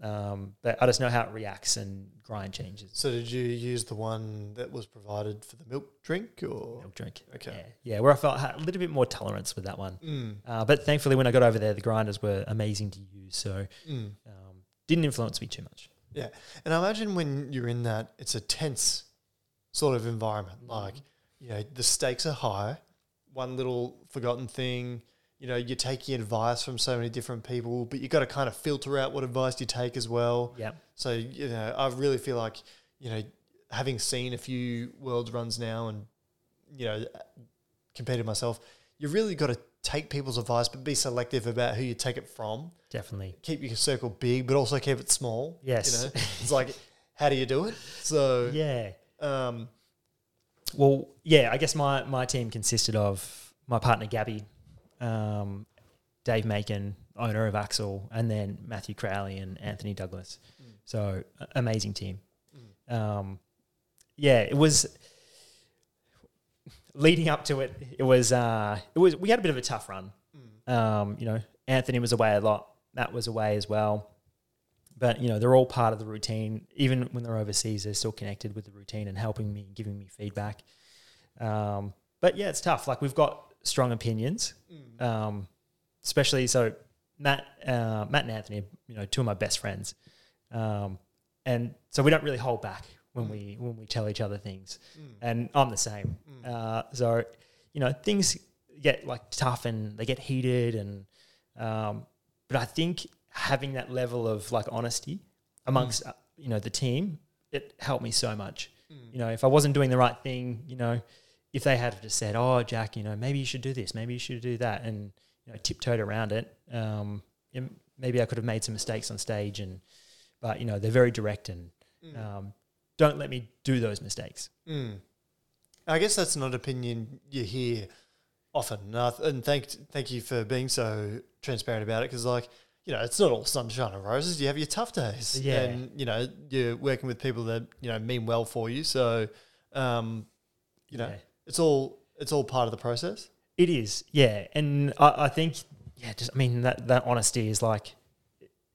but I just know how it reacts and grind changes. So did you use the one that was provided for the milk drink or milk drink? Okay, yeah, where I felt a little bit more tolerance with that one, but thankfully when I got over there, the grinders were amazing to use, so didn't influence me too much. Yeah, and I imagine when you're in that, it's a tense sort of environment. Like, you know, the stakes are high. One little forgotten thing, you know, you're taking advice from so many different people, but you got to kind of filter out what advice you take as well. Yeah. So, you know, I really feel like, you know, having seen a few world runs now and, you know, competed myself, you really got to take people's advice, but be selective about who you take it from. Definitely. Keep your circle big, but also keep it small. Yes. You know, it's like, how do you do it? So, yeah. Well, yeah, I guess my team consisted of my partner Gabby, Dave Macon, owner of Axil, and then Matthew Crowley and Anthony Douglas. So amazing team. Yeah, it was leading up to it. It was we had a bit of a tough run. You know, Anthony was away a lot. Matt was away as well. But, you know, they're all part of the routine. Even when they're overseas, they're still connected with the routine and helping me, giving me feedback. But, yeah, it's tough. Like, we've got strong opinions, especially so Matt and Anthony, you know, two of my best friends, and so we don't really hold back when we tell each other things. Mm. And I'm the same. Mm. So you know, things get like tough and they get heated, and but I think having that level of like honesty amongst you know, the team, it helped me so much. Mm. You know, if I wasn't doing the right thing, you know, if they had just said, "Oh, Jack, you know, maybe you should do this, maybe you should do that," and you know, tiptoed around it, maybe I could have made some mistakes on stage. And but you know, they're very direct and don't let me do those mistakes. Mm. I guess that's not an opinion you hear often enough. And thank you for being so transparent about it, because like, you know, it's not all sunshine and roses. You have your tough days, yeah. And you know, you're working with people that, you know, mean well for you. So, you know, it's all part of the process. It is, yeah. And I think, yeah, just I mean that honesty is like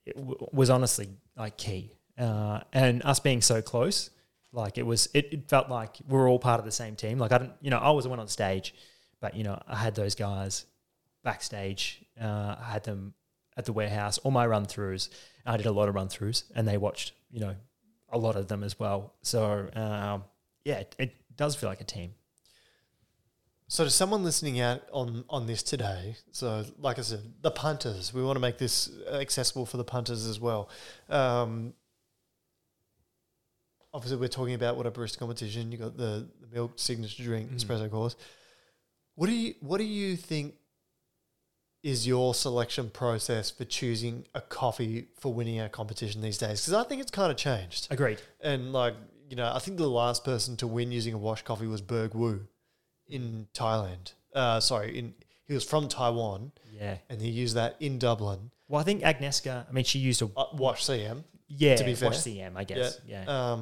it was honestly like key. And us being so close, like it felt like we were all part of the same team. Like I was the one on stage, but you know, I had those guys backstage. I had them at the warehouse, all my run-throughs. I did a lot of run-throughs, and they watched, you know, a lot of them as well. So, yeah, it does feel like a team. So to someone listening out on this today, so like I said, the punters, we want to make this accessible for the punters as well. Obviously, we're talking about what a barista competition, you got the milk, signature drink, espresso course. What do you think is your selection process for choosing a coffee for winning a competition these days? Because I think it's kind of changed. Agreed. And like, you know, I think the last person to win using a wash coffee was Berg Wu in Thailand. He was from Taiwan. Yeah. And he used that in Dublin. Well, I think Agnieszka, I mean, she used a... wash CM. Yeah, to be fair. Wash CM, I guess. Yeah.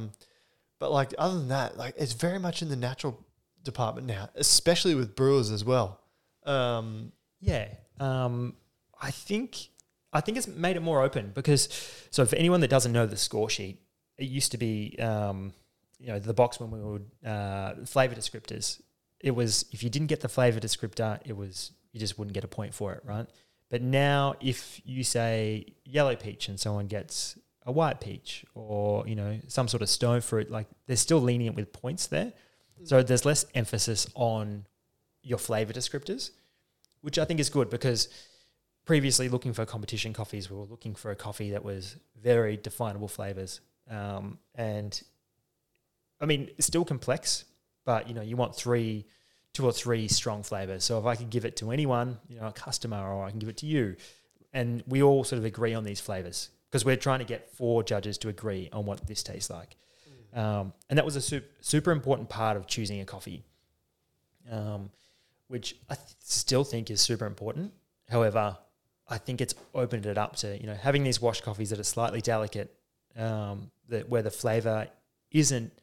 But like, other than that, like, it's very much in the natural department now, especially with brewers as well. Yeah. I think it's made it more open because, so for anyone that doesn't know the score sheet, it used to be, you know, the box when we would flavour descriptors. It was, if you didn't get the flavour descriptor, it was, you just wouldn't get a point for it, right? But now if you say yellow peach and someone gets a white peach or, you know, some sort of stone fruit, like they're still lenient with points there. So there's less emphasis on your flavour descriptors, which I think is good because previously looking for competition coffees, we were looking for a coffee that was very definable flavours. And I mean, it's still complex, but you know, you want two or three strong flavours. So if I could give it to anyone, you know, a customer, or I can give it to you, and we all sort of agree on these flavours because we're trying to get four judges to agree on what this tastes like. Mm. And that was a super important part of choosing a coffee. Which I still think is super important. However, I think it's opened it up to, you know, having these wash coffees that are slightly delicate, where the flavour isn't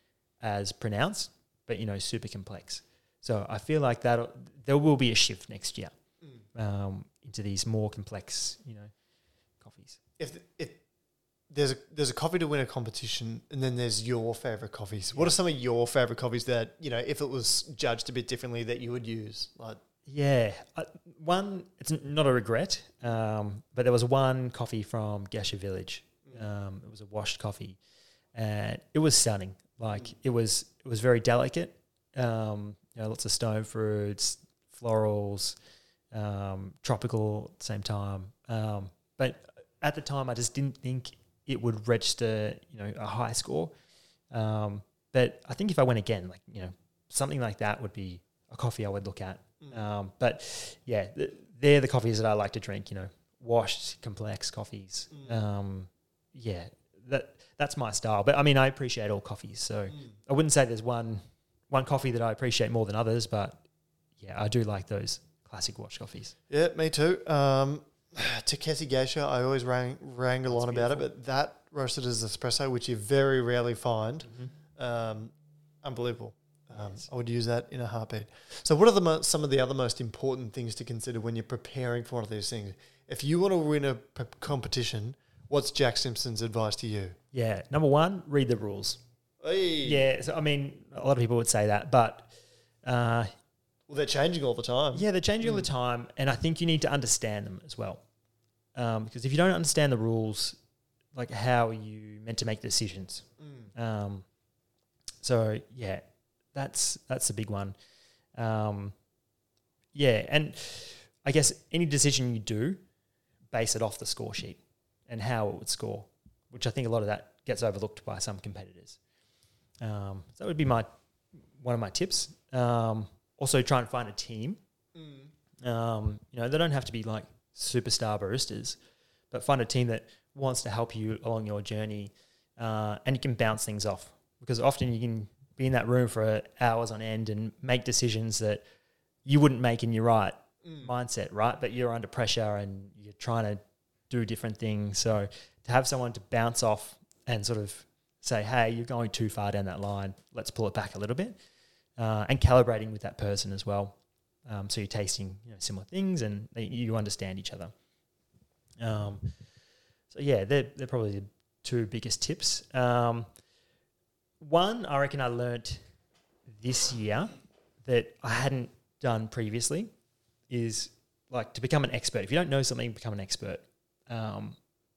as pronounced, but, you know, super complex. So I feel like that there will be a shift next year into these more complex, you know, coffees. If there's a coffee to win a competition, and then there's your favourite coffees. Yeah. What are some of your favourite coffees that, you know, if it was judged a bit differently, that you would use? Like, yeah. One, it's not a regret, but there was one coffee from Gesha Village. It was a washed coffee, and it was stunning. Like, it was very delicate. You know, lots of stone fruits, florals, tropical at the same time. But at the time, I just didn't think it would register, you know, a high score. But I think if I went again, like, you know, something like that would be a coffee I would look at. But yeah, they're the coffees that I like to drink, you know, washed, complex coffees. Yeah, that's my style. But I mean, I appreciate all coffees. So I wouldn't say there's one coffee that I appreciate more than others, but yeah, I do like those classic washed coffees. Yeah, me too. Takeshi Geisha, I always wrangle on about it, but that roasted as espresso, which you very rarely find, unbelievable. Yes. I would use that in a heartbeat. So what are some of the other most important things to consider when you're preparing for one of these things? If you want to win a competition, what's Jack Simpson's advice to you? Yeah, number one, read the rules. Hey. Yeah, so, I mean, a lot of people would say that, but... Well, they're changing all the time. Yeah, they're changing all the time, and I think you need to understand them as well. Because if you don't understand the rules, like, how are you meant to make decisions? So, yeah, that's a big one. Yeah, and I guess any decision you do, base it off the score sheet and how it would score, which I think a lot of that gets overlooked by some competitors. So that would be one of my tips. Also, try and find a team. You know, they don't have to be like superstar baristas, but find a team that wants to help you along your journey, and you can bounce things off, because often you can be in that room for hours on end and make decisions that you wouldn't make in your right mindset, right? But you're under pressure and you're trying to do different things. So to have someone to bounce off and sort of say, hey, you're going too far down that line, let's pull it back a little bit, and calibrating with that person as well. So you're tasting, you know, similar things and you understand each other. So yeah, they're probably the two biggest tips. One I reckon I learnt this year that I hadn't done previously is, like, to become an expert. If you don't know something, become an expert. You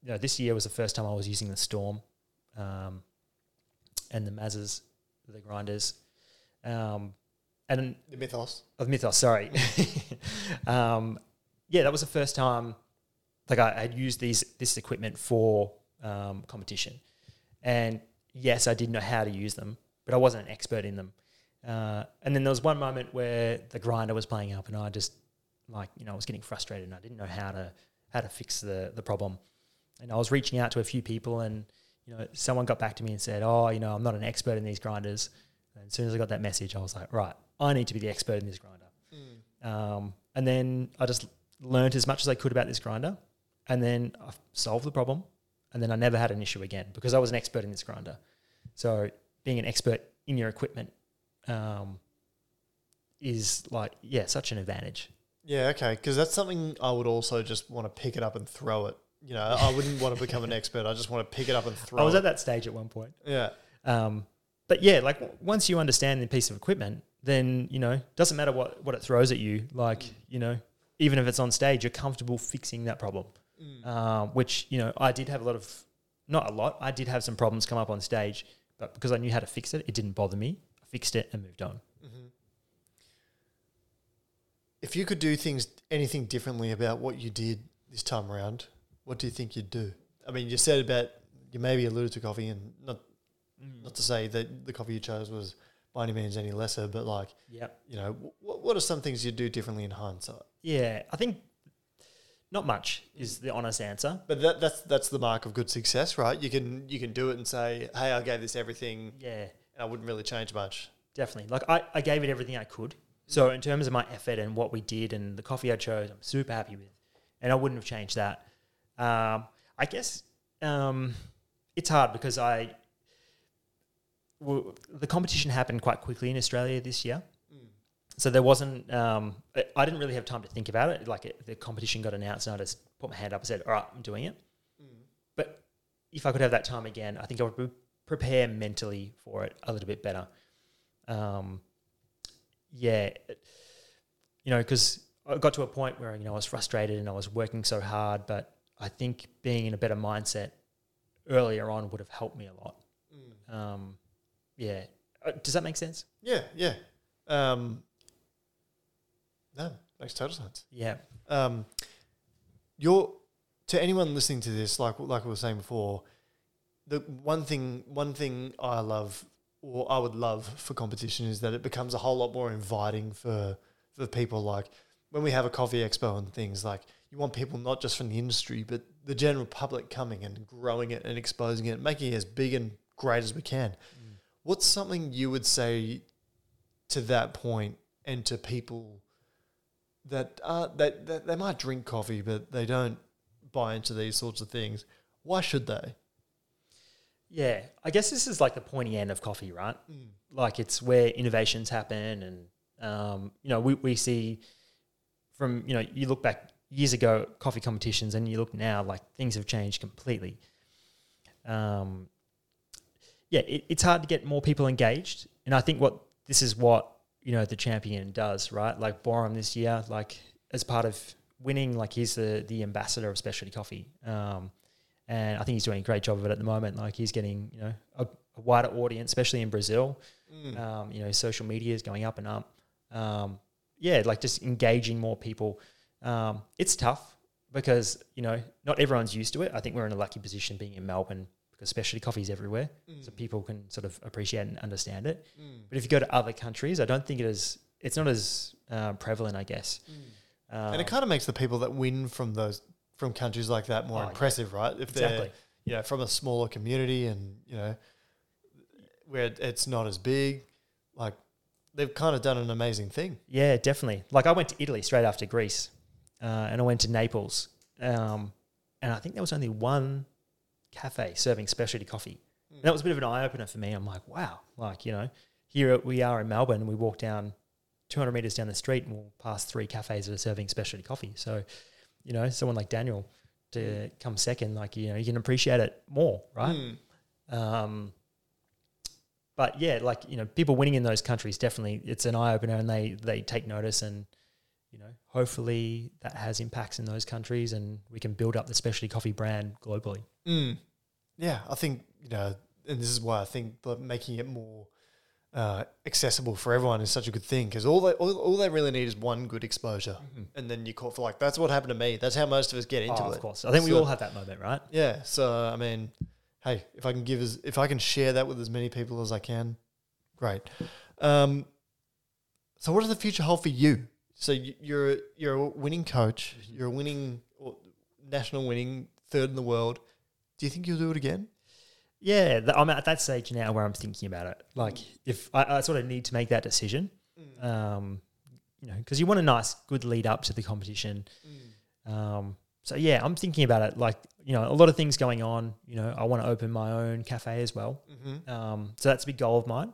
know, this year was the first time I was using the Storm and the Mazzas, the grinders. And the Mythos. Oh, the Mythos, sorry. Yeah, that was the first time, like, I had used this equipment for competition. And yes, I did know how to use them, but I wasn't an expert in them. And then there was one moment where the grinder was playing up and I just, like, you know, I was getting frustrated and I didn't know how to fix the problem. And I was reaching out to a few people and, you know, someone got back to me and said, oh, you know, I'm not an expert in these grinders. And as soon as I got that message, I was like, right, I need to be the expert in this grinder. And then I just learned as much as I could about this grinder, and then I solved the problem, and then I never had an issue again because I was an expert in this grinder. So being an expert in your equipment is, like, yeah, such an advantage. Yeah, okay, because that's something I would also just want to pick it up and throw it. You know, I wouldn't want to become an expert. I just want to pick it up and throw it. I was at that stage at one point. Yeah. But yeah, like, once you understand the piece of equipment, then, you know, doesn't matter what it throws at you. Like, you know, even if it's on stage, you're comfortable fixing that problem. Which, you know, I did have I did have some problems come up on stage, but because I knew how to fix it, it didn't bother me. I fixed it and moved on. If you could do anything differently about what you did this time around, what do you think you'd do? I mean, you said about, you maybe alluded to coffee, and not to say that the coffee you chose was by any means any lesser, but, like, you know, what are some things you'd do differently in hindsight? Yeah, I think not much is the honest answer. But that's the mark of good success, right? You can do it and say, hey, I gave this everything. Yeah. And I wouldn't really change much. Definitely. Like, I gave it everything I could. So in terms of my effort and what we did and the coffee I chose, I'm super happy with, and I wouldn't have changed that. I guess it's hard because the competition happened quite quickly in Australia this year, so there wasn't. I didn't really have time to think about it. Like, the competition got announced, and I just put my hand up and said, "All right, I'm doing it." But if I could have that time again, I think I would prepare mentally for it a little bit better. Yeah, you know, because I got to a point where, you know, I was frustrated and I was working so hard, but I think being in a better mindset earlier on would have helped me a lot. Yeah. Does that make sense? Yeah, yeah. No, makes total sense. Yeah. To anyone listening to this, like we were saying before, the one thing I love, or I would love for competition, is that it becomes a whole lot more inviting for people. Like, when we have a coffee expo and things, like, you want people not just from the industry but the general public coming and growing it and exposing it, making it as big and great as we can. What's something you would say to that point and to people that they might drink coffee but they don't buy into these sorts of things? Why should they? Yeah, I guess this is like the pointy end of coffee, right? Like, it's where innovations happen, and you know, we see from, you know, you look back years ago at coffee competitions and you look now, like, things have changed completely. Yeah, it's hard to get more people engaged, and I think this is what, you know, the champion does, right? Like, Borum this year, like, as part of winning, like he's the ambassador of specialty coffee. And I think he's doing a great job of it at the moment. Like he's getting, you know, a wider audience, especially in Brazil. You know, social media is going up and up. Yeah, like just engaging more people. It's tough because, you know, not everyone's used to it. I think we're in a lucky position being in Melbourne because specialty coffee is everywhere. So people can sort of appreciate and understand it. But if you go to other countries, I don't think it is, it's not as prevalent, I guess. And it kind of makes the people that win from those, from countries like that more impressive, right? If they're, you know, from a smaller community and, you know, where it's not as big, like they've kind of done an amazing thing. Yeah, definitely. Like I went to Italy straight after Greece and I went to Naples and I think there was only one cafe serving specialty coffee. And that was a bit of an eye-opener for me. I'm like, wow, like, you know, here we are in Melbourne and we walk down 200 metres down the street and we'll pass three cafes that are serving specialty coffee. So, you know, someone like Daniel to come second, like, you know, you can appreciate it more, right? But yeah, like, you know, people winning in those countries, definitely it's an eye-opener and they take notice and, you know, hopefully that has impacts in those countries and we can build up the specialty coffee brand globally. Yeah, I think, you know, and this is why I think making it more accessible for everyone is such a good thing because all they really need is one good exposure and then you call for like, that's what happened to me. That's how most of us get into it. Of course. I think we all have that moment, right? Yeah. So, I mean, hey, if I can share that with as many people as I can, great. So what does the future hold for you? So you're a winning coach, you're a winning, national winning, third in the world. Do you think you'll do it again? Yeah, I'm at that stage now where I'm thinking about it. Like if I sort of need to make that decision, you know, because you want a nice, good lead up to the competition. So yeah, I'm thinking about it. Like, you know, a lot of things going on. You know, I want to open my own cafe as well. So that's a big goal of mine.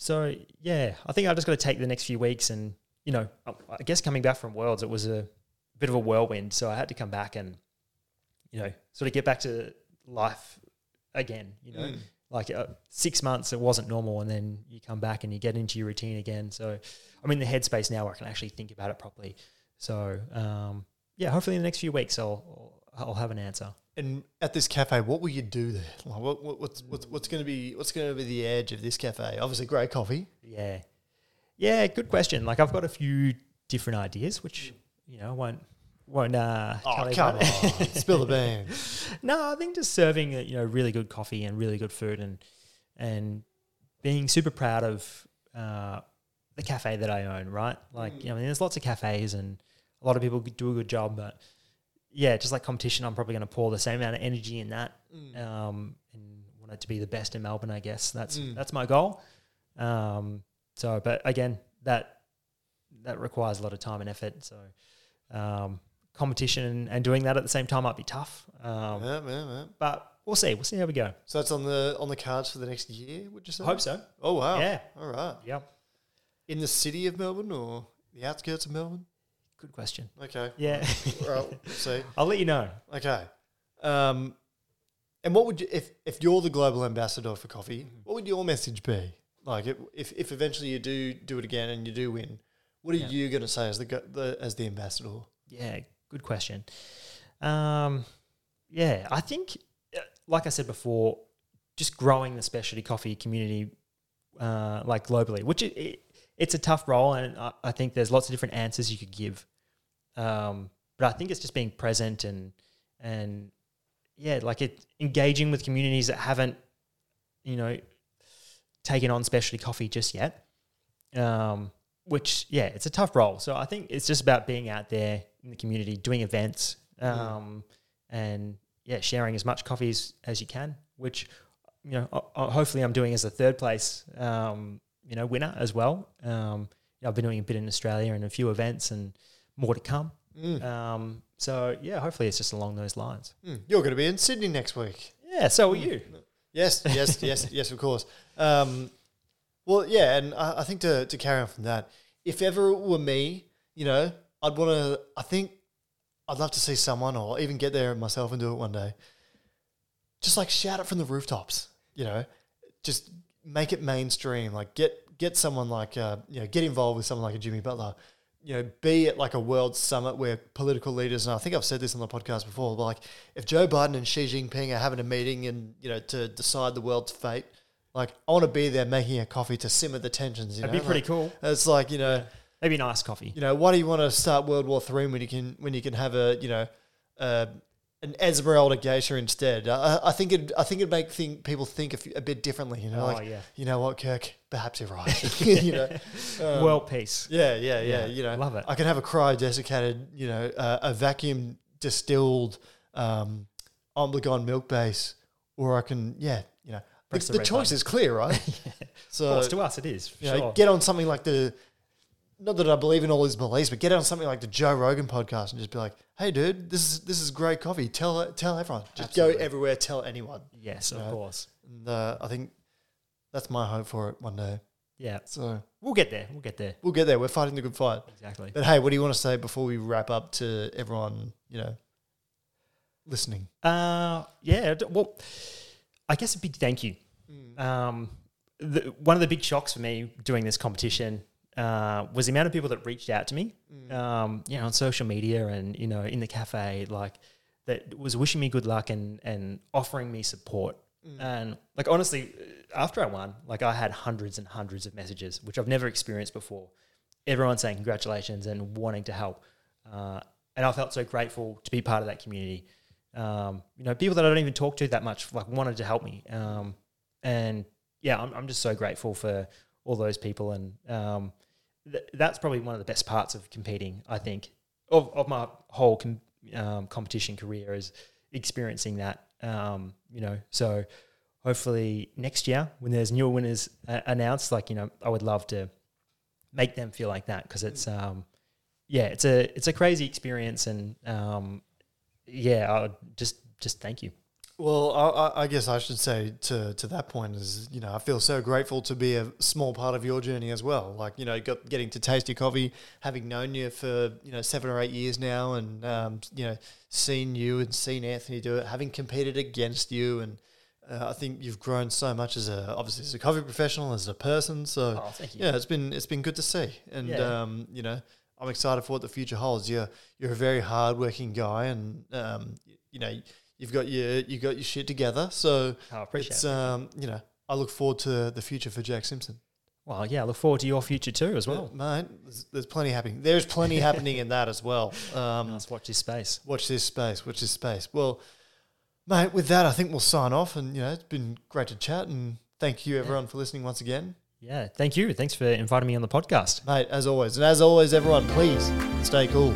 So yeah, I think I've just got to take the next few weeks and, you know, I guess coming back from Worlds, it was a bit of a whirlwind. So I had to come back and, you know, sort of get back to life again, you know, like 6 months it wasn't normal and then you come back and you get into your routine again. So I'm in the headspace now where I can actually think about it properly. So yeah, hopefully in the next few weeks I'll have an answer. And at this cafe, what will you do there? Like what's going to be the edge of this cafe? Obviously great coffee. Yeah, good question. Like I've got a few different ideas which, you know, come on. Spill the beans. No, I think just serving, you know, really good coffee and really good food and being super proud of the cafe that I own, right? Like, you know, I mean, there's lots of cafes and a lot of people do a good job, but yeah, just like competition, I'm probably going to pour the same amount of energy in that and want it to be the best in Melbourne, I guess. That's my goal. So, but again, that requires a lot of time and effort. So, competition and doing that at the same time might be tough. But we'll see. We'll see how we go. So it's on the cards for the next year, would you say? I hope so. Oh, wow. Yeah. All right. Yeah. In the city of Melbourne or the outskirts of Melbourne? Good question. Okay. Yeah. All right. We'll see. I'll let you know. Okay. And what would you, if you're the global ambassador for coffee, what would your message be? Like if eventually you do it again and you do win, what are you going to say as the ambassador? Yeah. Good question. Yeah, I think, like I said before, just growing the specialty coffee community, like globally, which it's a tough role, and I think there's lots of different answers you could give. But I think it's just being present and yeah, like engaging with communities that haven't, you know, taken on specialty coffee just yet. Which, yeah, it's a tough role. So I think it's just about being out there in the community, doing events, and yeah, sharing as much coffee as you can, which, you know, hopefully I'm doing as a third place, you know, winner as well. I've been doing a bit in Australia and a few events and more to come. So yeah, hopefully it's just along those lines. You're going to be in Sydney next week. Yeah, so are you. Yes, yes, of course. Well, yeah, and I think to carry on from that, if ever it were me, you know, I'd love to see someone or even get there myself and do it one day. Just like shout it from the rooftops, you know, just make it mainstream. Like get someone like, you know, get involved with someone like a Jimmy Butler. you know, be at like a world summit where political leaders, and I think I've said this on the podcast before, but like if Joe Biden and Xi Jinping are having a meeting and, you know, to decide the world's fate, like I want to be there making a coffee to simmer the tensions. You That'd be pretty cool. It's like, you know, that'd be nice coffee. You know, why do you want to start World War III when you can have a, you know, an Esmeralda geisha instead? I think it'd make people think a bit differently. You know, you know what, Kirk, perhaps you're right. You know, world peace. Yeah. You know, love it. I can have a cryodesiccated, you know, a vacuum distilled Ombligón milk base, or I can, you know, the choice is clear, right? Yeah. So of course, to us, it is. Sure. Get on something like not that I believe in all his beliefs, but get on something like the Joe Rogan podcast and just be like, hey, dude, this is great coffee. Tell everyone. Just Absolutely. Go everywhere, tell anyone. Yes, of course. And, I think that's my hope for it one day. Yeah. So We'll get there. We're fighting the good fight. Exactly. But hey, what do you want to say before we wrap up to everyone, you know, listening? Well, I guess a big thank you. One of the big shocks for me doing this competition was the amount of people that reached out to me, you know, on social media and, you know, in the cafe, like that was wishing me good luck and offering me support. And like, honestly, after I won, like I had hundreds and hundreds of messages, which I've never experienced before. Everyone saying congratulations and wanting to help. And I felt so grateful to be part of that community. You know, people that I don't even talk to that much, like wanted to help me. And yeah, I'm just so grateful for all those people. And, that's probably one of the best parts of competing, I think, of my whole competition career is experiencing that, you know. So hopefully next year when there's newer winners announced, like, you know, I would love to make them feel like that because it's, it's a crazy experience and, I'll just thank you. Well, I guess I should say to that point is, you know, I feel so grateful to be a small part of your journey as well. Like, you know, getting to taste your coffee, having known you for, you know, 7 or 8 years now and, you know, seen you and seen Anthony do it, having competed against you. And I think you've grown so much as a coffee professional, as a person. So, thank you. Yeah, it's been good to see. And, you know, I'm excited for what the future holds. You're a very hardworking guy and, you know, You've got your shit together, so I appreciate it. You know, I look forward to the future for Jack Simpson. Well, yeah, I look forward to your future too, as well, mate. There's plenty happening. There's plenty happening in that as well. Let's watch this space. Well, mate, with that, I think we'll sign off, and you know, it's been great to chat, and thank you everyone for listening once again. Yeah, thank you. Thanks for inviting me on the podcast, mate. As always, everyone, please stay cool.